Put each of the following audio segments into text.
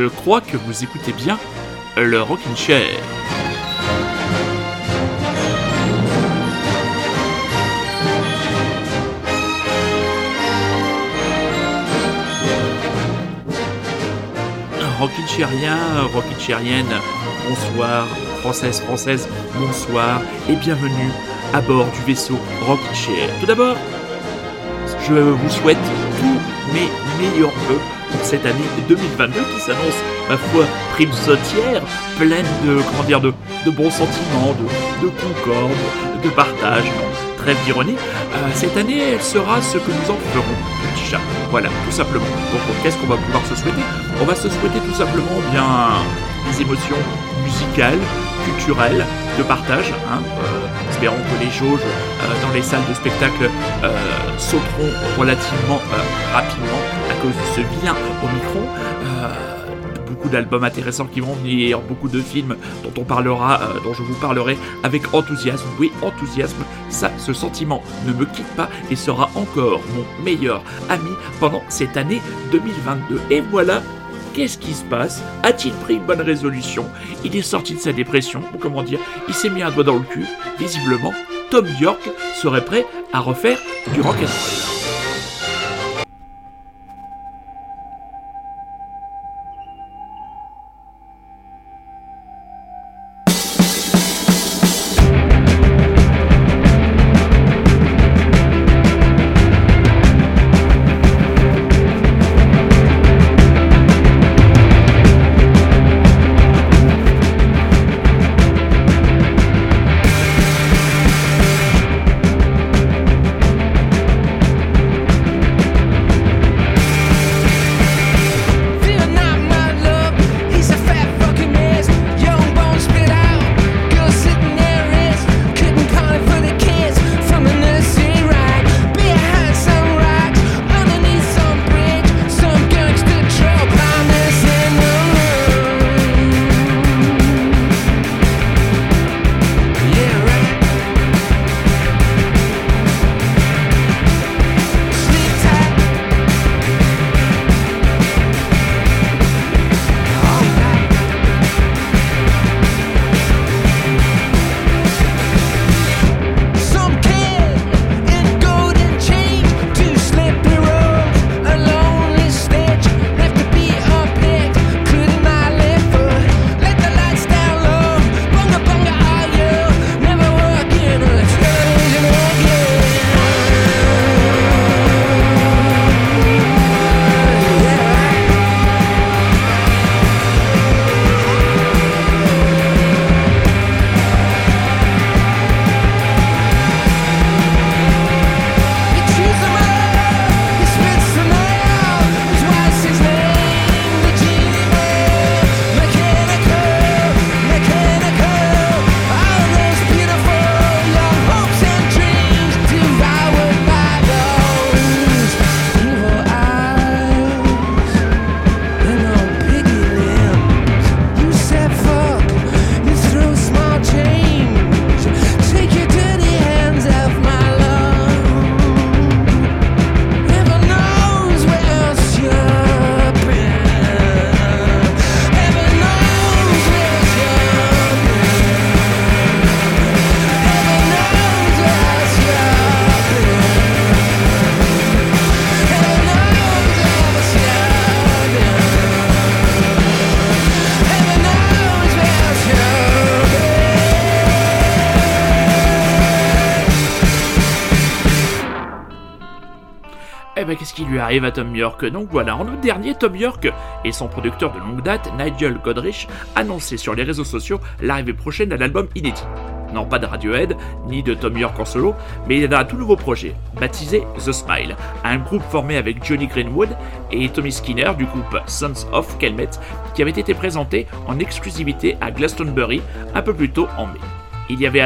Je crois que vous écoutez bien le Rock'n'Share. Rock'n'Shareien, Rock'n'Shareienne, bonsoir, française, bonsoir et bienvenue à bord du vaisseau Rock'n'Share. Tout d'abord, je vous souhaite tous mes meilleurs vœux pour cette année 2022 qui s'annonce, ma foi, primesautière, pleine de, de bons sentiments, de concorde, de partage, trêve d'ironie. Cette année, elle sera ce que nous en ferons, petit chat. Voilà, tout simplement. Donc, qu'est-ce qu'on va pouvoir se souhaiter ? On va se souhaiter tout simplement bien des émotions musicales, culturelles, de partage, hein, espérons que les jauges dans les salles de spectacle sauteront relativement rapidement à cause de ce vilain Omicron. Beaucoup d'albums intéressants qui vont venir, beaucoup de films dont on parlera, dont je vous parlerai avec enthousiasme. Oui, enthousiasme, ça, ce sentiment ne me quitte pas et sera encore mon meilleur ami pendant cette année 2022. Et voilà, qu'est-ce qui se passe ? A-t-il pris une bonne résolution ? Il est sorti de sa dépression, ou comment dire, il s'est mis un doigt dans le cul. Visiblement, Thom Yorke serait prêt à refaire du rock'n'roll. Qu'est-ce qui lui arrive à Thom Yorke ? Donc voilà, en août dernier, Thom Yorke et son producteur de longue date, Nigel Godrich, annonçaient sur les réseaux sociaux l'arrivée prochaine d'un album inédit. Non pas de Radiohead, ni de Thom Yorke en solo, mais d'un tout nouveau projet, baptisé The Smile, un groupe formé avec Johnny Greenwood et Tommy Skinner du groupe Sons of Kelmet, qui avait été présenté en exclusivité à Glastonbury un peu plus tôt en mai. Ils y avaient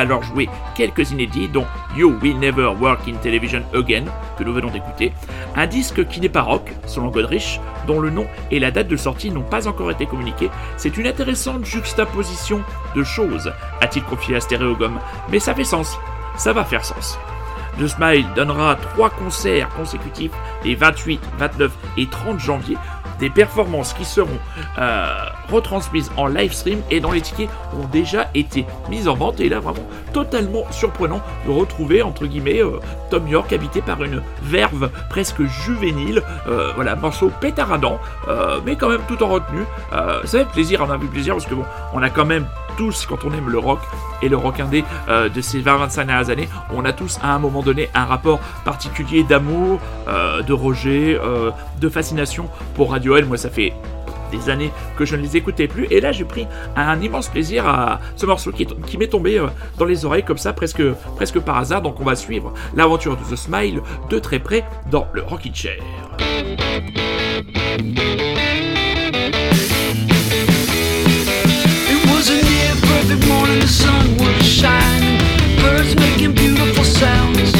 alors joué quelques inédits, dont You Will Never Work in Television Again, que nous venons d'écouter, un disque qui n'est pas rock, selon Godrich, dont le nom et la date de sortie n'ont pas encore été communiqués. C'est une intéressante juxtaposition de choses, a-t-il confié à Stéréogum, mais ça fait sens, ça va faire sens. The Smile donnera 3 concerts consécutifs les 28, 29 et 30 janvier, des performances qui seront retransmises en live stream et dont les tickets ont déjà été mis en vente. Et là, vraiment totalement surprenant de retrouver, entre guillemets, Thom Yorke habité par une verve presque juvénile. Voilà, morceau pétaradant, mais quand même tout en retenue. Ça fait plaisir, on a vu plaisir parce que bon, on a quand même tous, quand on aime le rock et le rock indé de ces 20-25 dernières années, on a tous à un moment donné un rapport particulier d'amour, de rejet, de fascination pour Radiohead. Moi, ça fait des années que je ne les écoutais plus, et là j'ai pris un immense plaisir à ce morceau qui m'est tombé dans les oreilles comme ça, presque par hasard. Donc on va suivre l'aventure de The Smile de très près dans le Rocky Chair. Every morning the sun was shining, birds making beautiful sounds,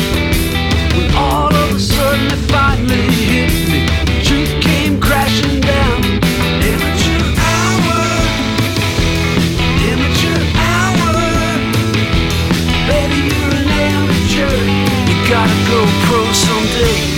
when all of a sudden it finally hit me, the truth came crashing down. Amateur hour, baby you're an amateur, you gotta go pro someday.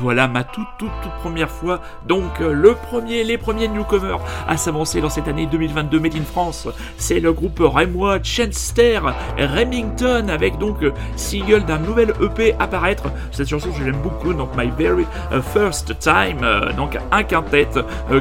Voilà ma toute première fois, donc les premiers newcomers à s'avancer dans cette année 2022 Made in France. C'est le groupe rémois Chester Remington avec donc single d'un nouvel EP à paraître. Cette chanson je l'aime beaucoup, donc My Very First Time, donc un quintet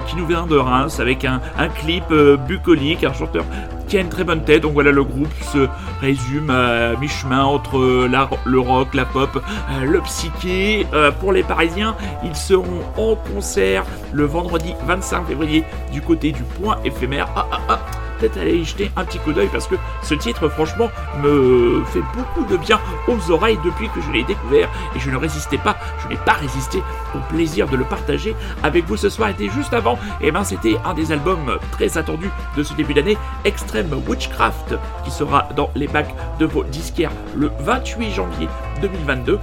qui nous vient de Reims avec un clip bucolique, un chanteur qui a une très bonne tête. Donc voilà, le groupe se résume à mi-chemin entre le rock, la pop, le psyché. Pour les Parisiens, ils seront en concert le vendredi 25 février du côté du Point Éphémère. Peut-être aller y jeter un petit coup d'œil parce que ce titre franchement me fait beaucoup de bien aux oreilles depuis que je l'ai découvert et je n'ai pas résisté au plaisir de le partager avec vous ce soir. Et juste avant, c'était un des albums très attendus de ce début d'année, Extreme Witchcraft, qui sera dans les bacs de vos disquaires le 28 janvier 2022,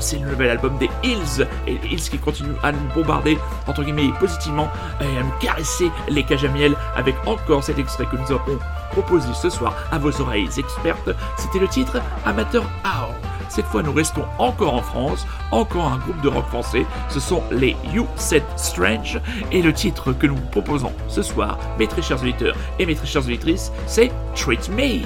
c'est le nouvel album des EELS, et les EELS qui continuent à nous bombarder, entre guillemets, positivement, et à nous caresser les cages à miel avec encore cet extrait que nous avons proposé ce soir à vos oreilles expertes. C'était le titre Amateur Hour. Cette fois, nous restons encore en France, encore un groupe de rock français, ce sont les You Said Strange, et le titre que nous vous proposons ce soir, mes très chers auditeurs et mes très chères auditrices, c'est Treat Me.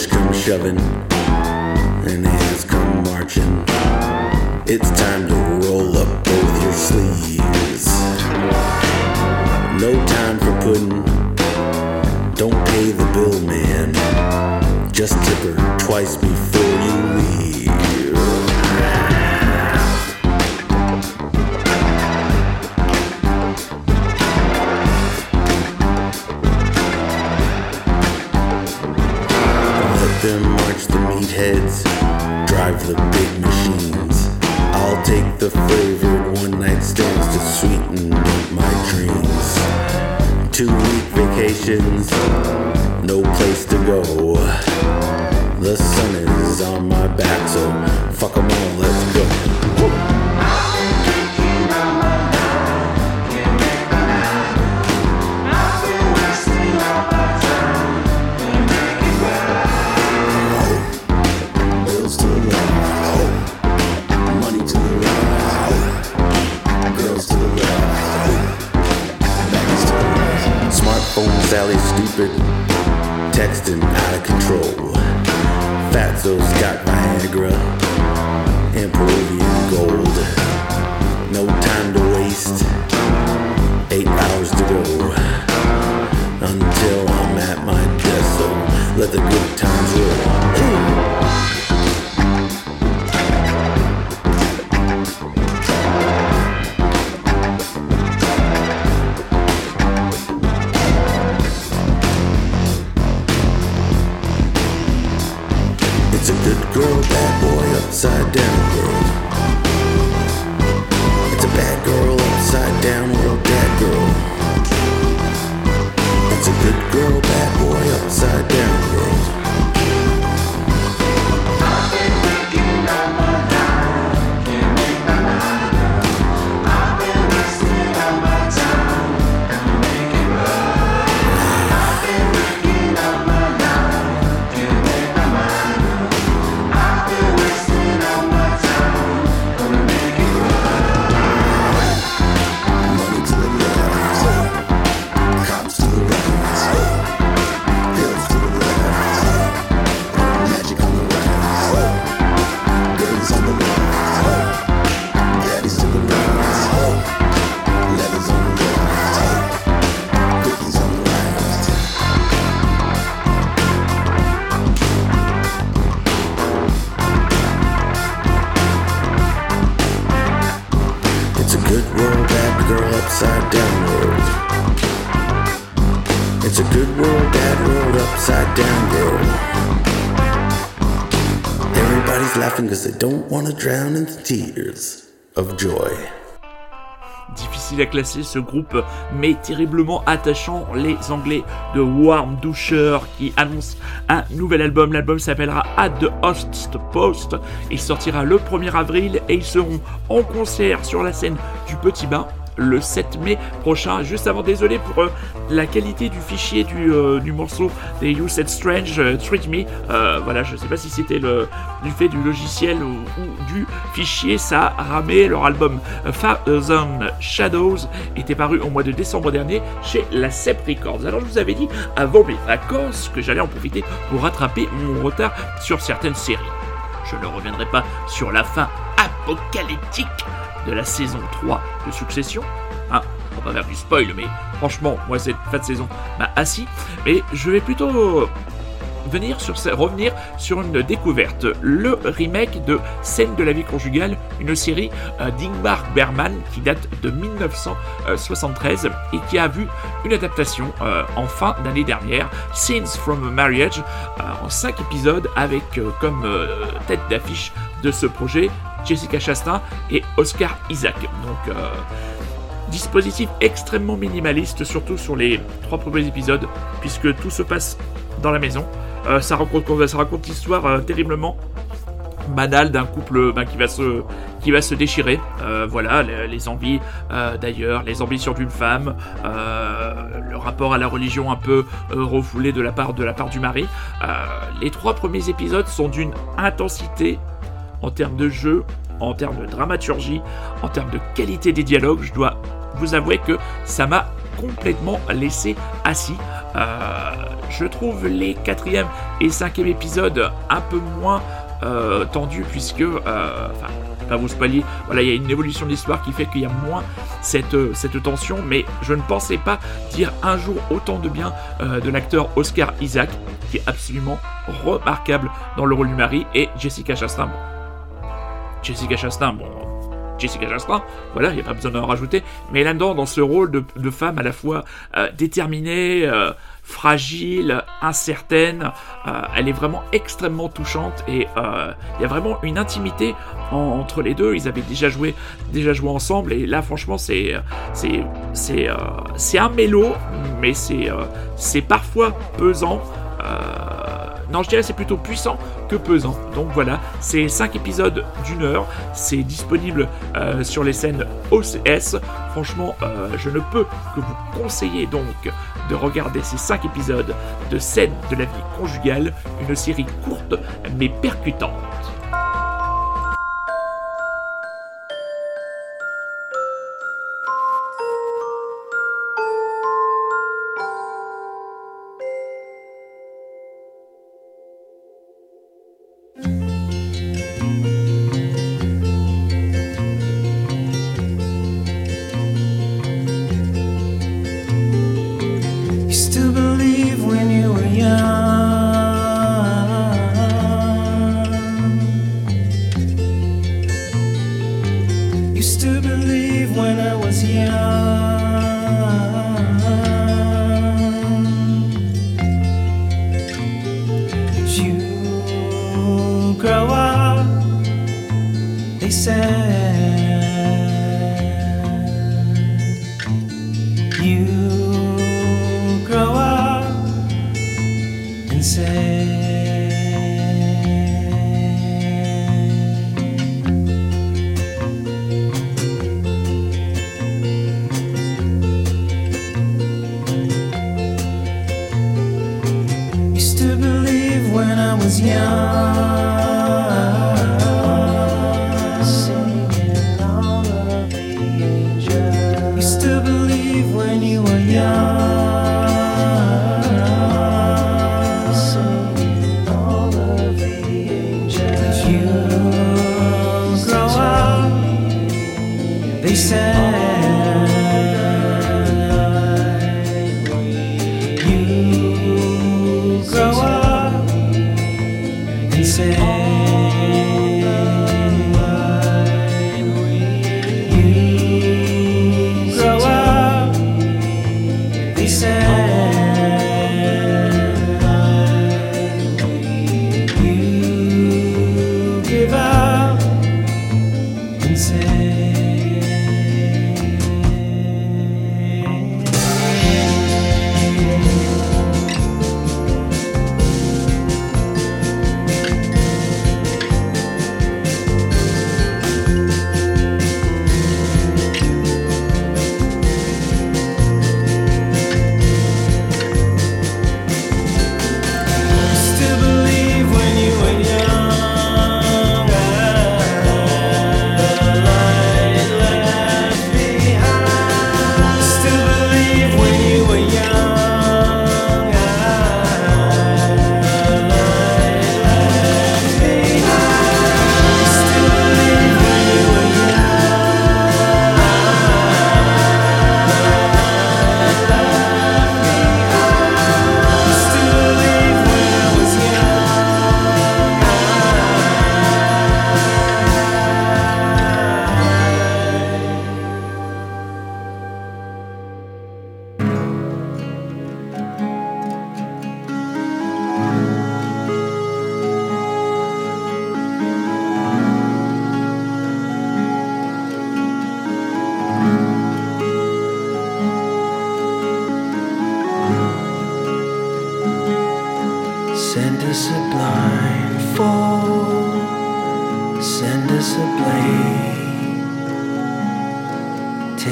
push come shoving and hands come marching. It's time to roll up both your sleeves. No time for pudding. Don't pay the bill, man. Just tip her twice before you leave. Them march the meatheads, drive the big machines. I'll take the flavored one night stands to sweeten my dreams. 2 week vacations, no place to go. The sun is on my back, so fuck 'em all, let's go. Woo! Sally's stupid, texting out of control. Fatso's got Viagra and Peruvian gold. No time to waste, 8 hours to go until I'm at my desk, so let the good times roll. Girl, bad boy, upside down girl. It's a bad girl, upside down world, bad girl. It's a good girl, bad boy, upside down girl. I've been waking up my mind, can't make my mind up. I've been wasting all my time, and we make it right. I've been waking up my mind, can't make my mind up. Because they don't want to drown in the tears of joy. Difficile à classer ce groupe, mais terriblement attachant, les Anglais de Warm Doucher qui annoncent un nouvel album. L'album s'appellera At the Host Post. Il sortira le 1er avril et ils seront en concert sur la scène du Petit Bain le 7 mai prochain. Juste avant, désolé pour la qualité du fichier du morceau des You Said Strange, Treat Me. Voilà, je sais pas si c'était du fait du logiciel ou du fichier, ça a ramé. Leur album Fars and Shadows était paru au mois de décembre dernier chez la Sept Records. Alors je vous avais dit avant mes vacances que j'allais en profiter pour rattraper mon retard sur certaines séries. Je ne reviendrai pas sur la fin apocalyptique de la saison 3 de Succession. On va faire du spoil, mais franchement, moi, cette fin de saison m'a assis. Mais je vais plutôt revenir sur une découverte. Le remake de Scène de la vie conjugale, une série d'Ingmar Bergman qui date de 1973 et qui a vu une adaptation en fin d'année dernière, Scenes from a Marriage, en 5 épisodes avec comme tête d'affiche de ce projet Jessica Chastain et Oscar Isaac. Donc, dispositif extrêmement minimaliste, surtout sur les 3 premiers épisodes, puisque tout se passe dans la maison. Ça raconte l'histoire terriblement banale d'un couple qui va se déchirer. Voilà, les envies d'ailleurs, les ambitions d'une femme, le rapport à la religion un peu refoulé de la part du mari. Les 3 premiers épisodes sont d'une intensité en termes de jeu, en termes de dramaturgie, en termes de qualité des dialogues. Je dois vous avouer que ça m'a complètement laissé assis. Je trouve les 4e et 5e épisodes un peu moins tendus, puisque, pas vous spoiler, voilà, il y a une évolution de l'histoire qui fait qu'il y a moins cette tension, mais je ne pensais pas dire un jour autant de bien de l'acteur Oscar Isaac, qui est absolument remarquable dans le rôle du mari, et Jessica Chastain. Jessica Chastain, voilà, il n'y a pas besoin d'en rajouter, mais là-dedans, dans ce rôle de femme à la fois déterminée, fragile, incertaine, elle est vraiment extrêmement touchante, et il y a vraiment une intimité entre les deux. Ils avaient déjà joué ensemble, et là franchement c'est un mélo, mais c'est parfois pesant. Non, je dirais c'est plutôt puissant que pesant. Donc voilà, c'est 5 épisodes d'1 heure. C'est disponible sur les scènes OCS. Franchement, je ne peux que vous conseiller donc de regarder ces 5 épisodes de Scène de la vie conjugale, une série courte mais percutante.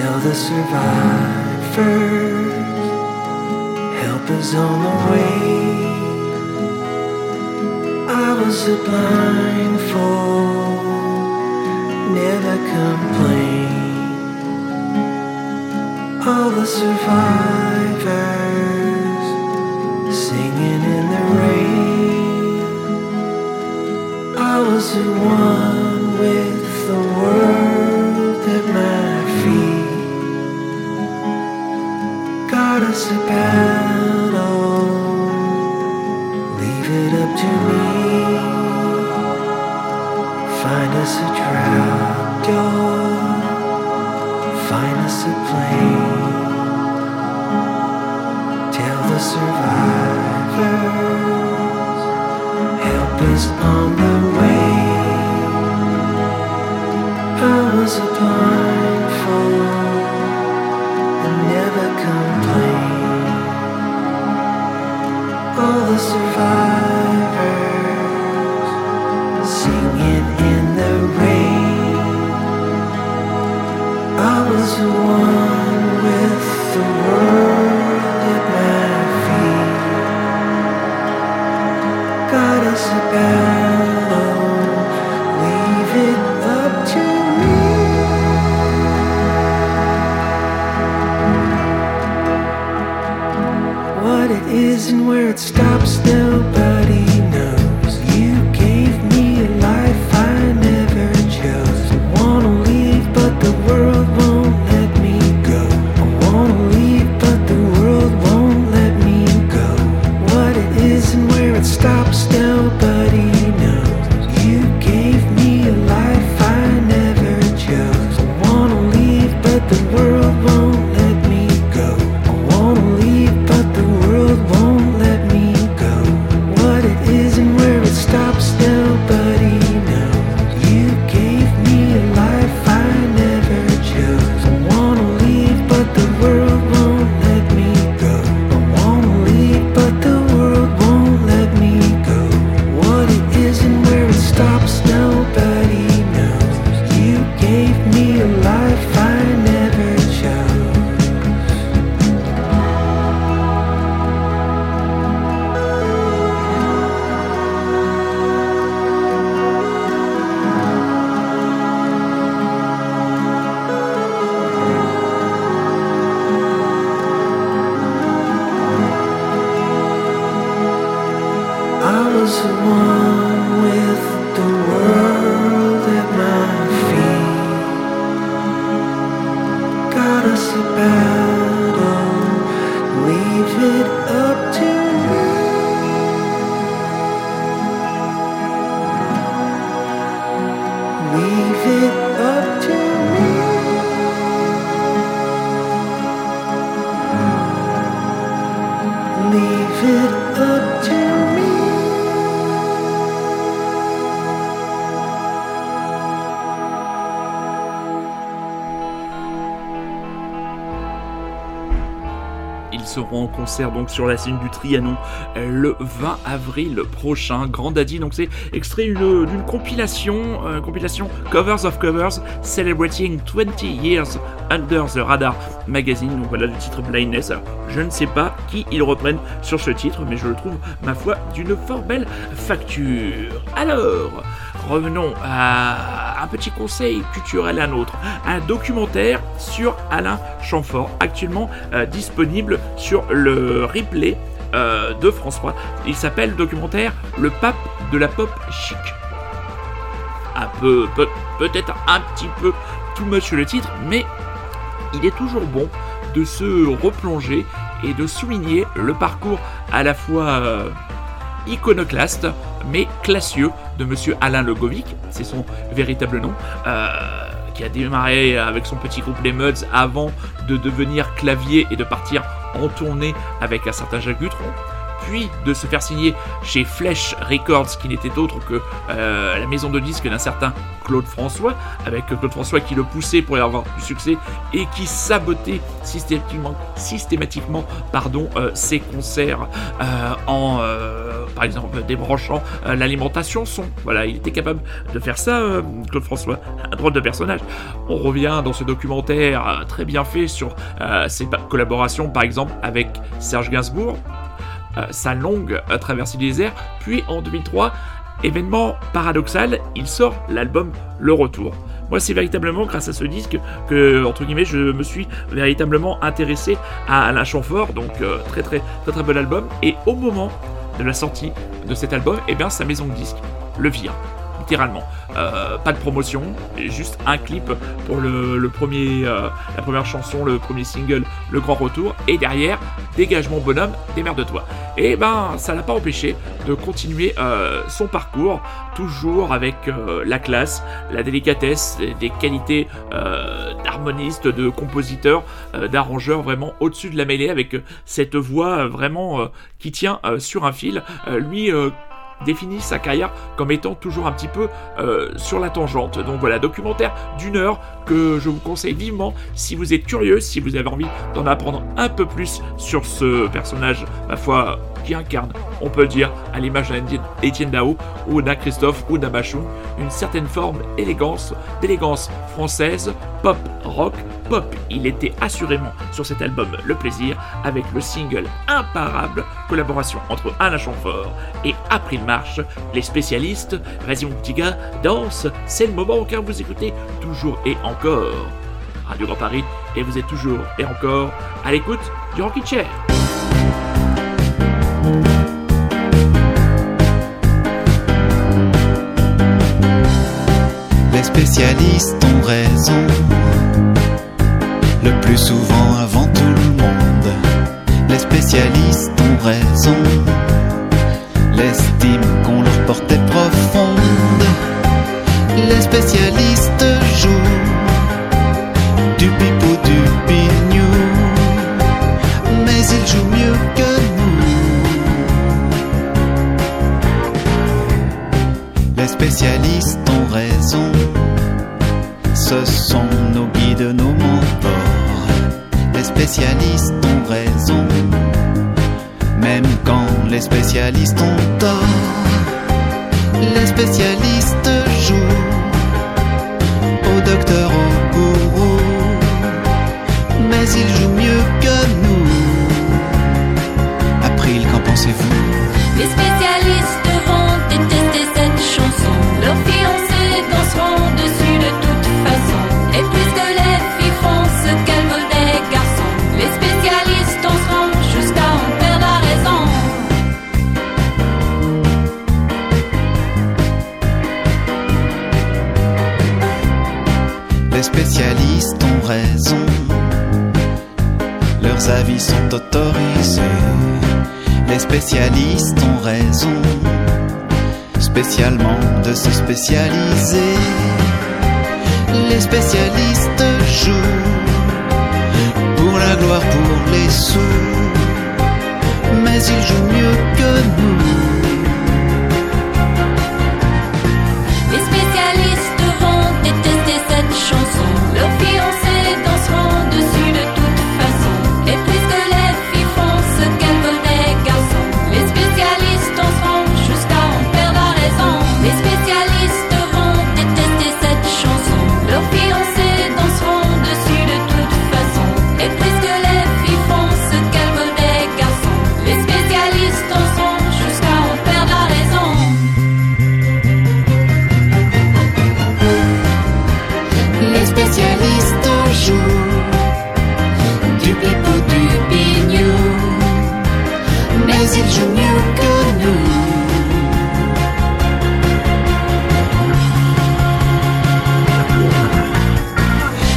All the survivors sing singing in the rain. I was at one with the world at my feet. Got us a battle, leave it up to me. Find us a trapdoor, find us a plane. Survivors, help is on the way. I was a blindfold and never complained. All the survivors singing in the rain. I was the one with the world at my feet. Got us a battle, leave it up to me. What it is and where it stops, nobody knows. You gave me a life I never chose. I wanna leave, but the world won't let me go. I wanna leave, but the world won't let me go. What it is and where it stops, nobody knows. You gave me a life I never chose. I wanna leave, but the world won't let me go. I wanna leave, but the world won't let me go. What it is and where it stops, nobody knows. You gave me a life I never chose. I wanna leave, but the world won't let me go. I wanna leave, but the world won't let me go. Isn't where it stops, nobody knows. You gave me a life I never chose. I was the one with the world at my feet. Got us a battle, leave it up to me. Leave it up to me. Leave it up to me. Seront en concert donc sur la scène du Trianon le 20 avril prochain. Grand Daddy, donc c'est extrait d'une compilation Covers of Covers, Celebrating 20 Years Under the Radar Magazine. Donc voilà le titre Blindness. Alors, je ne sais pas qui ils reprennent sur ce titre, mais je le trouve, ma foi, d'une fort belle facture. Alors, revenons à un petit conseil culturel à nôtre, un documentaire sur Alain Chamfort, actuellement disponible sur le replay de France 3. Il s'appelle documentaire Le Pape de la Pop Chic. Peut-être un petit peu too much le titre, mais il est toujours bon de se replonger et de souligner le parcours à la fois iconoclaste mais classieux de monsieur Alain Legovic, c'est son véritable nom, qui a démarré avec son petit groupe Les Muds avant de devenir clavier et de partir en tournée avec un certain Jacques Dutronc, puis de se faire signer chez Flesh Records, qui n'était autre que la maison de disques d'un certain Claude François, avec Claude François qui le poussait pour avoir du succès et qui sabotait systématiquement, ses concerts en par exemple débranchant l'alimentation son. Voilà, il était capable de faire ça, Claude François, un drôle de personnage. On revient dans ce documentaire très bien fait sur ses collaborations par exemple avec Serge Gainsbourg, sa longue traversée du désert, puis en 2003, événement paradoxal, il sort l'album Le Retour. Moi, c'est véritablement grâce à ce disque que, entre guillemets, je me suis véritablement intéressé à Alain Chamfort, donc très bel album. Et au moment de la sortie de cet album, eh bien, sa maison de disque le vire, littéralement. Pas de promotion, juste un clip pour la première chanson, le premier single, le grand retour, et derrière, dégage mon bonhomme, démerde-toi. Et ben, ça l'a pas empêché de continuer son parcours, toujours avec la classe, la délicatesse, des qualités d'harmoniste, de compositeur, d'arrangeur, vraiment au-dessus de la mêlée, avec cette voix vraiment qui tient sur un fil. Lui, définit sa carrière comme étant toujours un petit peu sur la tangente. Donc voilà, documentaire d'1 heure que je vous conseille vivement si vous êtes curieux, si vous avez envie d'en apprendre un peu plus sur ce personnage, ma foi, qui incarne, on peut le dire, à l'image d'un Étienne Daho ou d'un Christophe ou d'un Bachung, une certaine forme d'élégance française, pop, rock, pop. Il était assurément sur cet album Le Plaisir, avec le single imparable, collaboration entre Alain Chamfort et April Marche, les spécialistes. Vas-y mon petit gars, danse, c'est le moment car vous écoutez toujours et encore Radio Grand Paris et vous êtes toujours et encore à l'écoute du Rocky Chair. Les spécialistes ont raison, le plus souvent avant tout le monde. Les spécialistes ont raison, l'estime qu'on leur porte est profonde. Les spécialistes jouent du pipeau, du pignou, mais ils jouent mieux que nous. Les spécialistes ont raison, ce sont nos guides, nos mentors. Les spécialistes ont raison, même quand les spécialistes ont tort. Les spécialistes jouent au docteur, au gourou, mais ils jouent mieux que nous. April, qu'en pensez-vous? Les spécialistes vont détester cette chanson, leurs fiancés danseront dessus de toute façon. Et plus que les filles font ce qu'elles veulent des garçons, les spécialistes en seront jusqu'à en perdre la raison. Les spécialistes ont raison, leurs avis sont autorisés. Les spécialistes ont raison, spécialement de se spécialiser. Les spécialistes jouent pour la gloire, pour les sous, mais ils jouent mieux que nous. Les spécialistes vont détester cette chanson, leurs fiancés danseront dessus de toute façon. Et plus que les filles font ce qu'elles veulent des garçons, les spécialistes danseront jusqu'à en perdre la raison. Les spécialistes vont détester cette chanson, leurs fiancés danseront dessus de toute façon. Et plus que les filles font ce qu'elles veulent des garçons, les spécialistes danseront jusqu'à en perdre la raison. Les spécialistes jouent du pipeau, du pignou, mais ils jouent mieux que nous.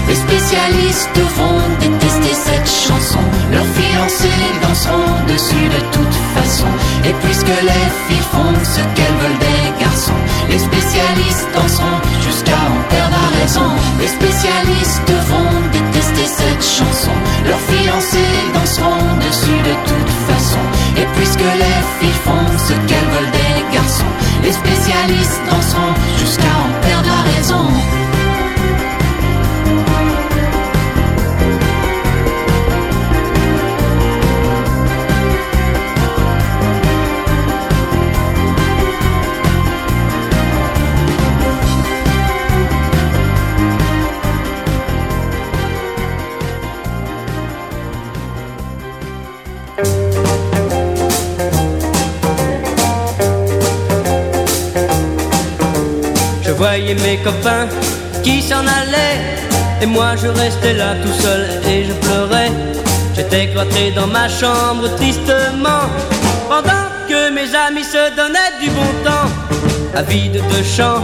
Les spécialistes vont détester cette chanson, leurs fiancés danseront dessus de toute façon. Et puisque les filles font ce qu'elles veulent des garçons, les spécialistes danseront jusqu'à en perdre la raison. Les spécialistes vont détester cette chanson, leurs fiancés danseront dessus de toute façon. Et puisque les filles font ce qu'elles veulent des garçons, les spécialistes danseront jusqu'à en perdre la raison. Mes copains qui s'en allait. Et moi je restais là tout seul et je pleurais. J'étais cloîtré dans ma chambre tristement, pendant que mes amis se donnaient du bon temps. Avide de chant,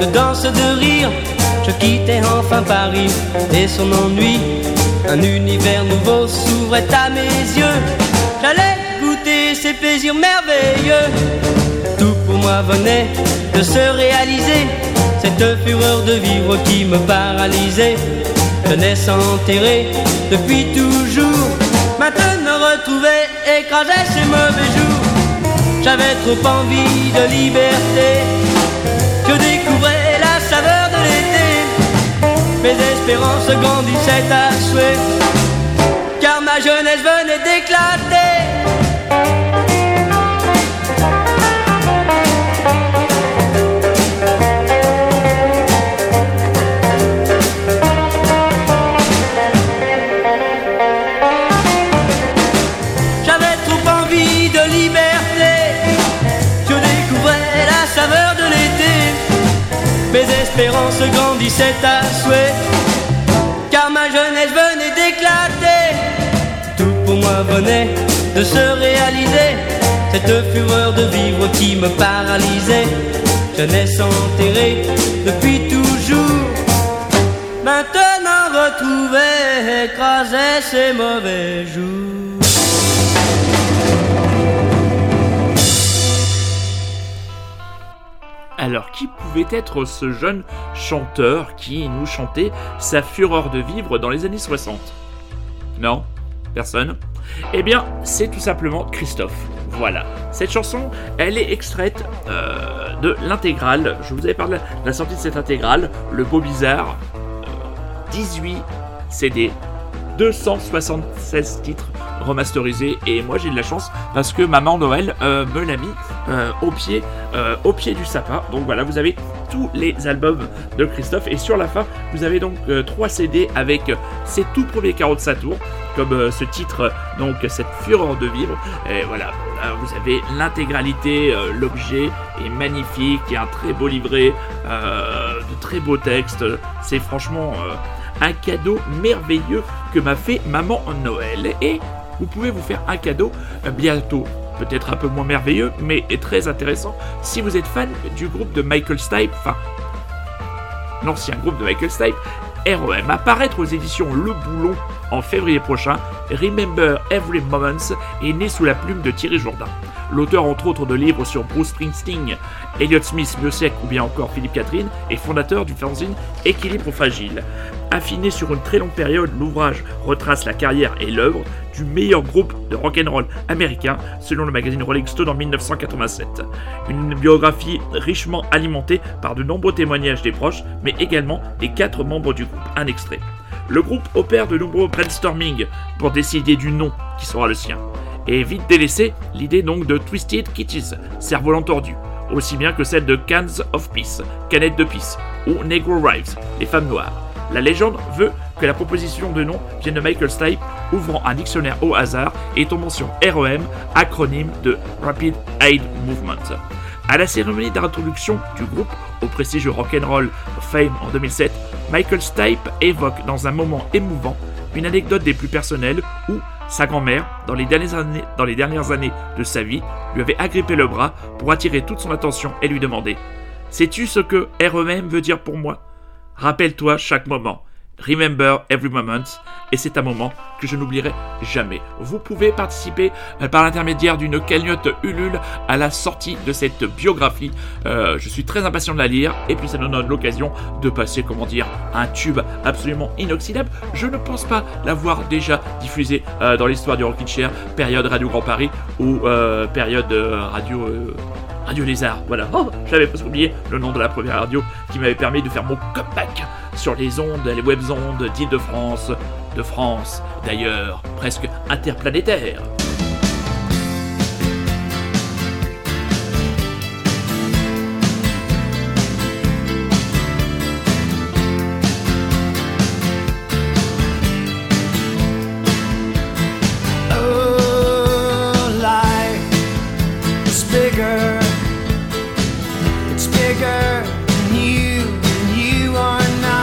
de danse, de rire, je quittais enfin Paris et son ennui. Un univers nouveau s'ouvrait à mes yeux. J'allais goûter ces plaisirs merveilleux. Tout pour moi venait de se réaliser. Cette fureur de vivre qui me paralysait, jeunesse enterrée depuis toujours, maintenant retrouvée, écrasée ces mauvais jours. J'avais trop envie de liberté, je découvrais la saveur de l'été. Mes espérances grandissaient à souhait, car ma jeunesse venait d'éclater. L'espérance grandissait à souhait, car ma jeunesse venait d'éclater. Tout pour moi venait de se réaliser. Cette fureur de vivre qui me paralysait, jeunesse enterrée depuis toujours, maintenant retrouvée, écrasait ces mauvais jours. Alors, qui pouvait être ce jeune chanteur qui nous chantait sa fureur de vivre dans les années 60 ? Non ? Personne ? Eh bien, c'est tout simplement Christophe. Voilà. Cette chanson, elle est extraite de l'intégrale. Je vous avais parlé de la sortie de cette intégrale, Le Beau Bizarre. 18 CD, 276 titres remasterisé, et moi j'ai de la chance parce que maman Noël me l'a mis au pied du sapin. Donc voilà, vous avez tous les albums de Christophe, et sur la fin vous avez donc 3 CD avec ses tout premiers carreaux de Saturne, comme ce titre, donc cette fureur de vivre. Et voilà, là, vous avez l'intégralité, l'objet est magnifique, il y a un très beau livret, de très beaux textes, c'est franchement un cadeau merveilleux que m'a fait maman Noël. Et vous pouvez vous faire un cadeau bientôt, peut-être un peu moins merveilleux, mais très intéressant, si vous êtes fan du groupe de Michael Stipe, enfin, l'ancien groupe de Michael Stipe, R.E.M. Apparaître aux éditions Le Boulon en février prochain, Remember Every Moment est né sous la plume de Thierry Jourdain. L'auteur, entre autres, de livres sur Bruce Springsteen, Elliott Smith, Miossec ou bien encore Philippe Catherine, est fondateur du fanzine Équilibre Fragile. Affiné sur une très longue période, l'ouvrage retrace la carrière et l'œuvre du meilleur groupe de rock'n'roll américain, selon le magazine Rolling Stone en 1987. Une biographie richement alimentée par de nombreux témoignages des proches, mais également des 4 membres du groupe. Un extrait. Le groupe opère de nombreux brainstorming pour décider du nom qui sera le sien, et vite délaissé l'idée donc de Twisted Kitties, cerf-volant tordu, aussi bien que celle de Cans of Peace, canettes de pisse, ou Negro Wives, les femmes noires. La légende veut que la proposition de nom vienne de Michael Stipe, ouvrant un dictionnaire au hasard et tombant sur REM, acronyme de Rapid Aid Movement. À la cérémonie d'introduction du groupe au prestigieux Rock'n'Roll Fame en 2007, Michael Stipe évoque dans un moment émouvant une anecdote des plus personnelles où sa grand-mère, dans les dernières années de sa vie, lui avait agrippé le bras pour attirer toute son attention et lui demander « Sais-tu ce que REM veut dire pour moi ? Rappelle-toi chaque moment. Remember every moment. Et c'est un moment que je n'oublierai jamais. » Vous pouvez participer par l'intermédiaire d'une cagnotte Ulule à la sortie de cette biographie. Je suis très impatient de la lire, et puis ça nous donne l'occasion de passer, comment dire, un tube absolument inoxydable. Je ne pense pas l'avoir déjà diffusé dans l'histoire du Rocky Chair, période Radio Grand Paris ou période Radio Lézard, voilà. Oh, j'avais presque oublié le nom de la première radio qui m'avait permis de faire mon comeback sur les ondes, les web-ondes d'Île-de-France, de France, d'ailleurs, presque interplanétaire. It's bigger than you, and you are not.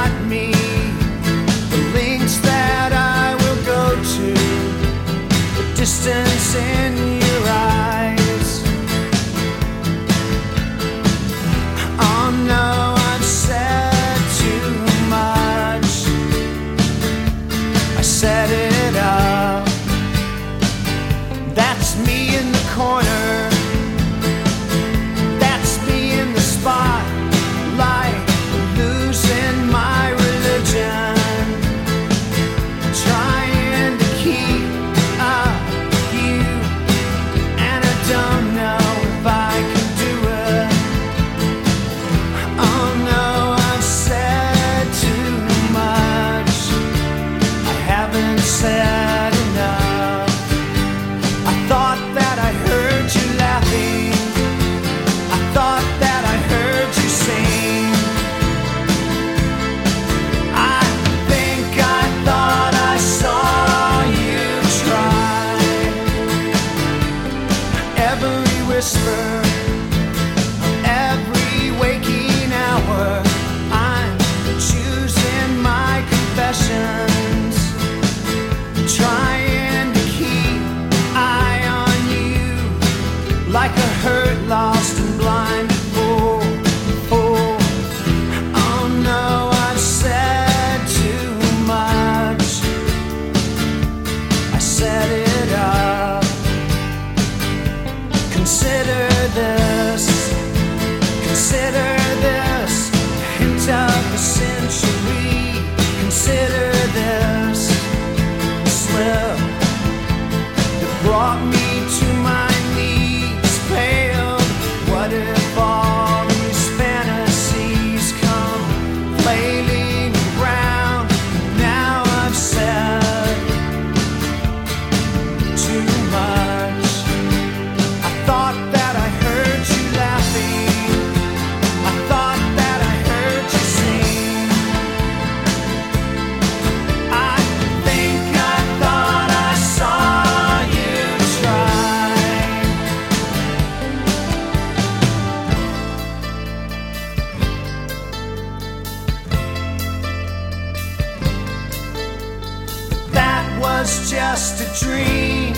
was just a dream.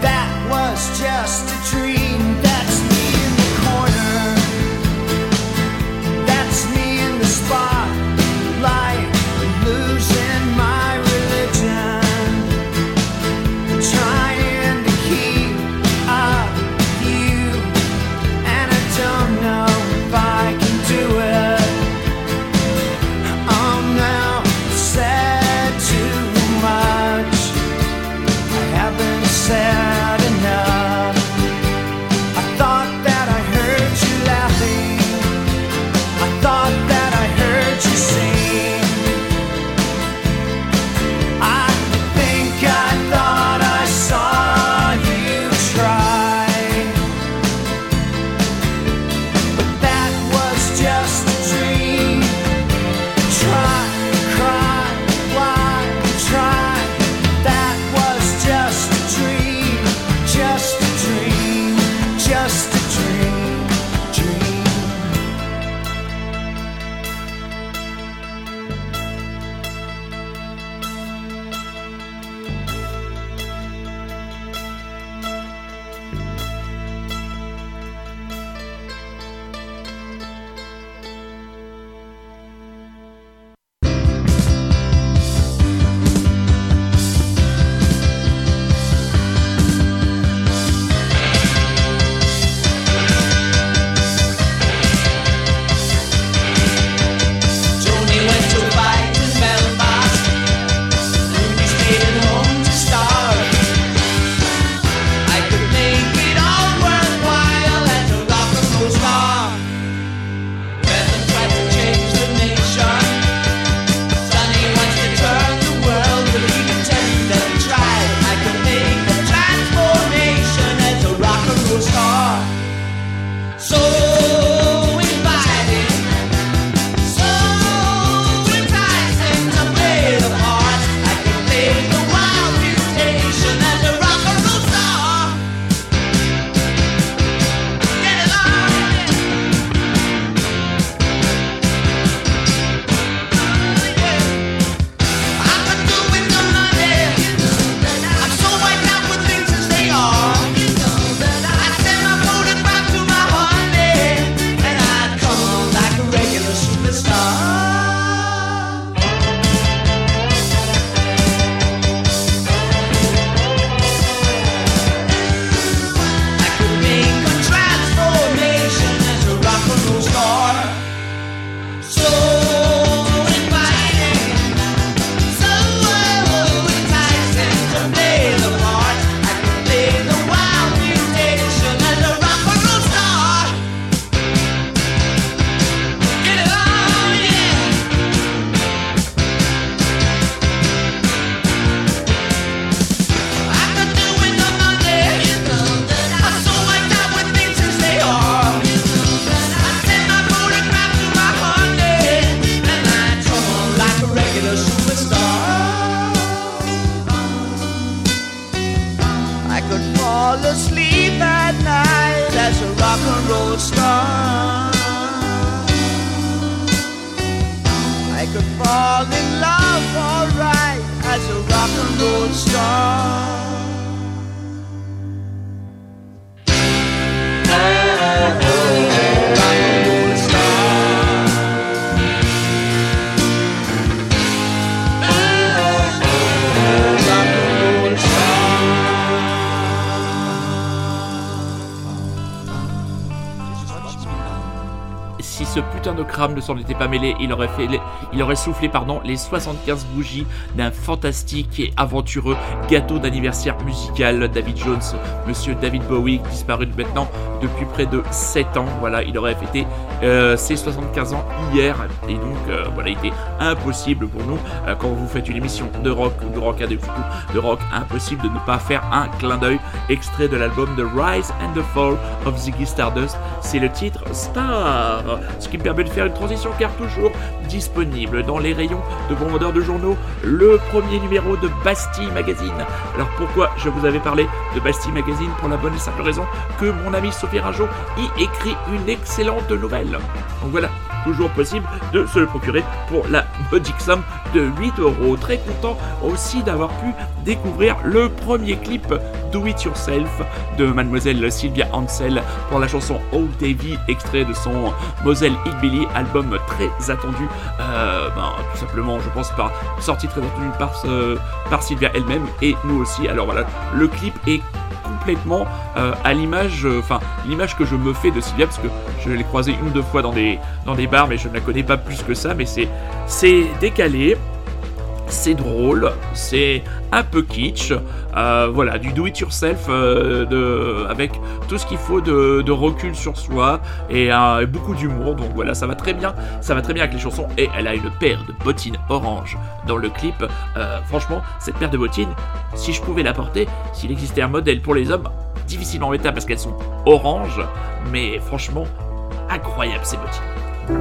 That was just a dream. That's me in the corner. That's me in the spotlight, losing my religion, trying to keep up with you. And I don't know if I can do it. I'm now sad too much. I haven't said ne s'en était pas mêlé, il aurait soufflé les 75 bougies d'un fantastique et aventureux gâteau d'anniversaire musical. David Jones, monsieur David Bowie, disparu maintenant depuis près de 7 ans. Voilà, il aurait fêté ses 75 ans hier. Et donc, voilà, il était impossible pour nous, quand vous faites une émission de rock ou de rock à des photos de rock, impossible de ne pas faire un clin d'œil extrait de l'album The Rise and the Fall of Ziggy Stardust. C'est le titre Star, ce qui me permet de faire une transition car toujours disponible dans les rayons de bons vendeurs de journaux, le premier numéro de Bastille Magazine. Alors pourquoi je vous avais parlé de Bastille Magazine? Pour la bonne et simple raison que mon ami Sophie Rageau y écrit une excellente nouvelle. Donc voilà, toujours possible de se le procurer pour la modique somme de 8€. Très content aussi d'avoir pu découvrir le premier clip Do It Yourself de mademoiselle Sylvia Hansel pour la chanson Old Davy, extrait de son Moselle Hillbilly, album très attendu, tout simplement je pense par sortie très attendue par Sylvia elle-même et nous aussi. Alors voilà, le clip est complètement à l'image, l'image que je me fais de Sylvia, parce que je l'ai croisée une ou deux fois dans des bars, mais je ne la connais pas plus que ça, mais c'est décalé, c'est drôle, c'est un peu kitsch, voilà, du do it yourself avec tout ce qu'il faut de recul sur soi et beaucoup d'humour. Donc voilà, ça va très bien avec les chansons, et elle a une paire de bottines orange dans le clip. Franchement, cette paire de bottines, si je pouvais la porter, s'il existait un modèle pour les hommes, difficilement métal parce qu'elles sont orange, mais franchement, incroyable ces bottines.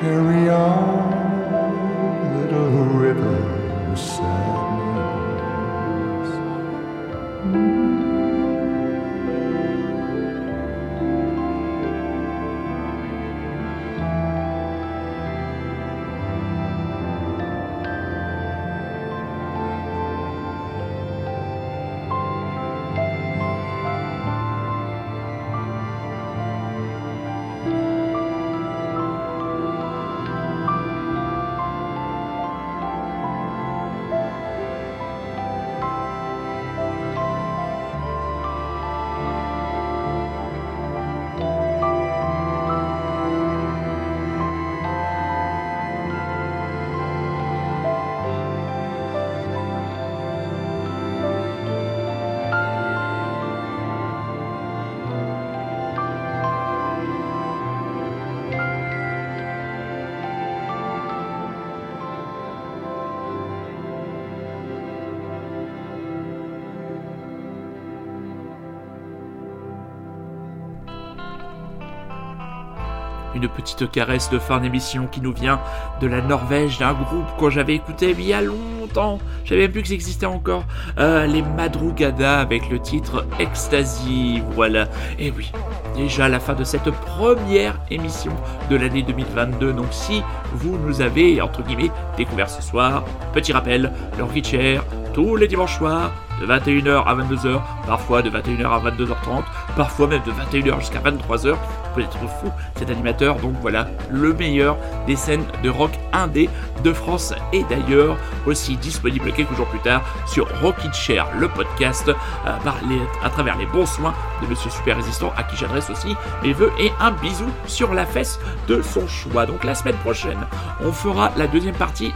Carry on. Une petite caresse de fin d'émission qui nous vient de la Norvège, d'un groupe que j'avais écouté il y a longtemps. Je savais même plus que ça existait encore. Les Madrugada avec le titre Ecstasy. Voilà. Et oui, déjà à la fin de cette première émission de l'année 2022. Donc si vous nous avez, entre guillemets, découvert ce soir, petit rappel, le Rocky Chair, tous les dimanches soirs, de 21h à 22h, parfois de 21h à 22h30, parfois même de 21h jusqu'à 23h. Peut être fou cet animateur, donc voilà, le meilleur des scènes de rock indé de France et d'ailleurs, aussi disponible quelques jours plus tard sur Rocky Chair, le podcast à travers les bons soins de Monsieur Super Résistant, à qui j'adresse aussi mes vœux et un bisou sur la fesse de son choix. Donc la semaine prochaine, on fera la deuxième partie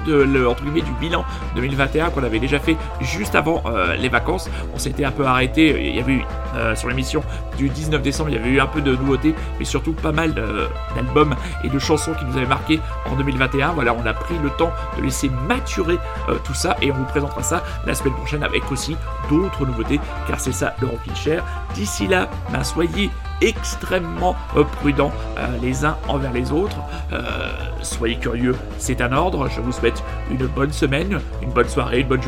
entre guillemets, du bilan 2021 qu'on avait déjà fait juste avant les vacances. On s'était un peu arrêté, il y avait eu sur l'émission du 19 décembre, il y avait eu un peu de nouveautés, mais surtout pas mal d'albums et de chansons qui nous avaient marqué en 2021. Voilà, on a pris le temps de laisser maturer tout ça et on vous présentera ça la semaine prochaine avec aussi d'autres nouveautés, car c'est ça le Rock'n'Share. D'ici là, soyez extrêmement prudents les uns envers les autres, soyez curieux, c'est un ordre. Je vous souhaite une bonne semaine, une bonne soirée, une bonne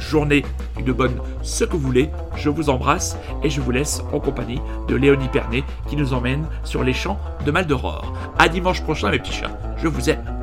journée, une bonne ce que vous voulez. Je vous embrasse et je vous laisse en compagnie de Léonie Pernet qui nous emmène sur les champs de Maldoror. À dimanche prochain mes petits chats, je vous aime.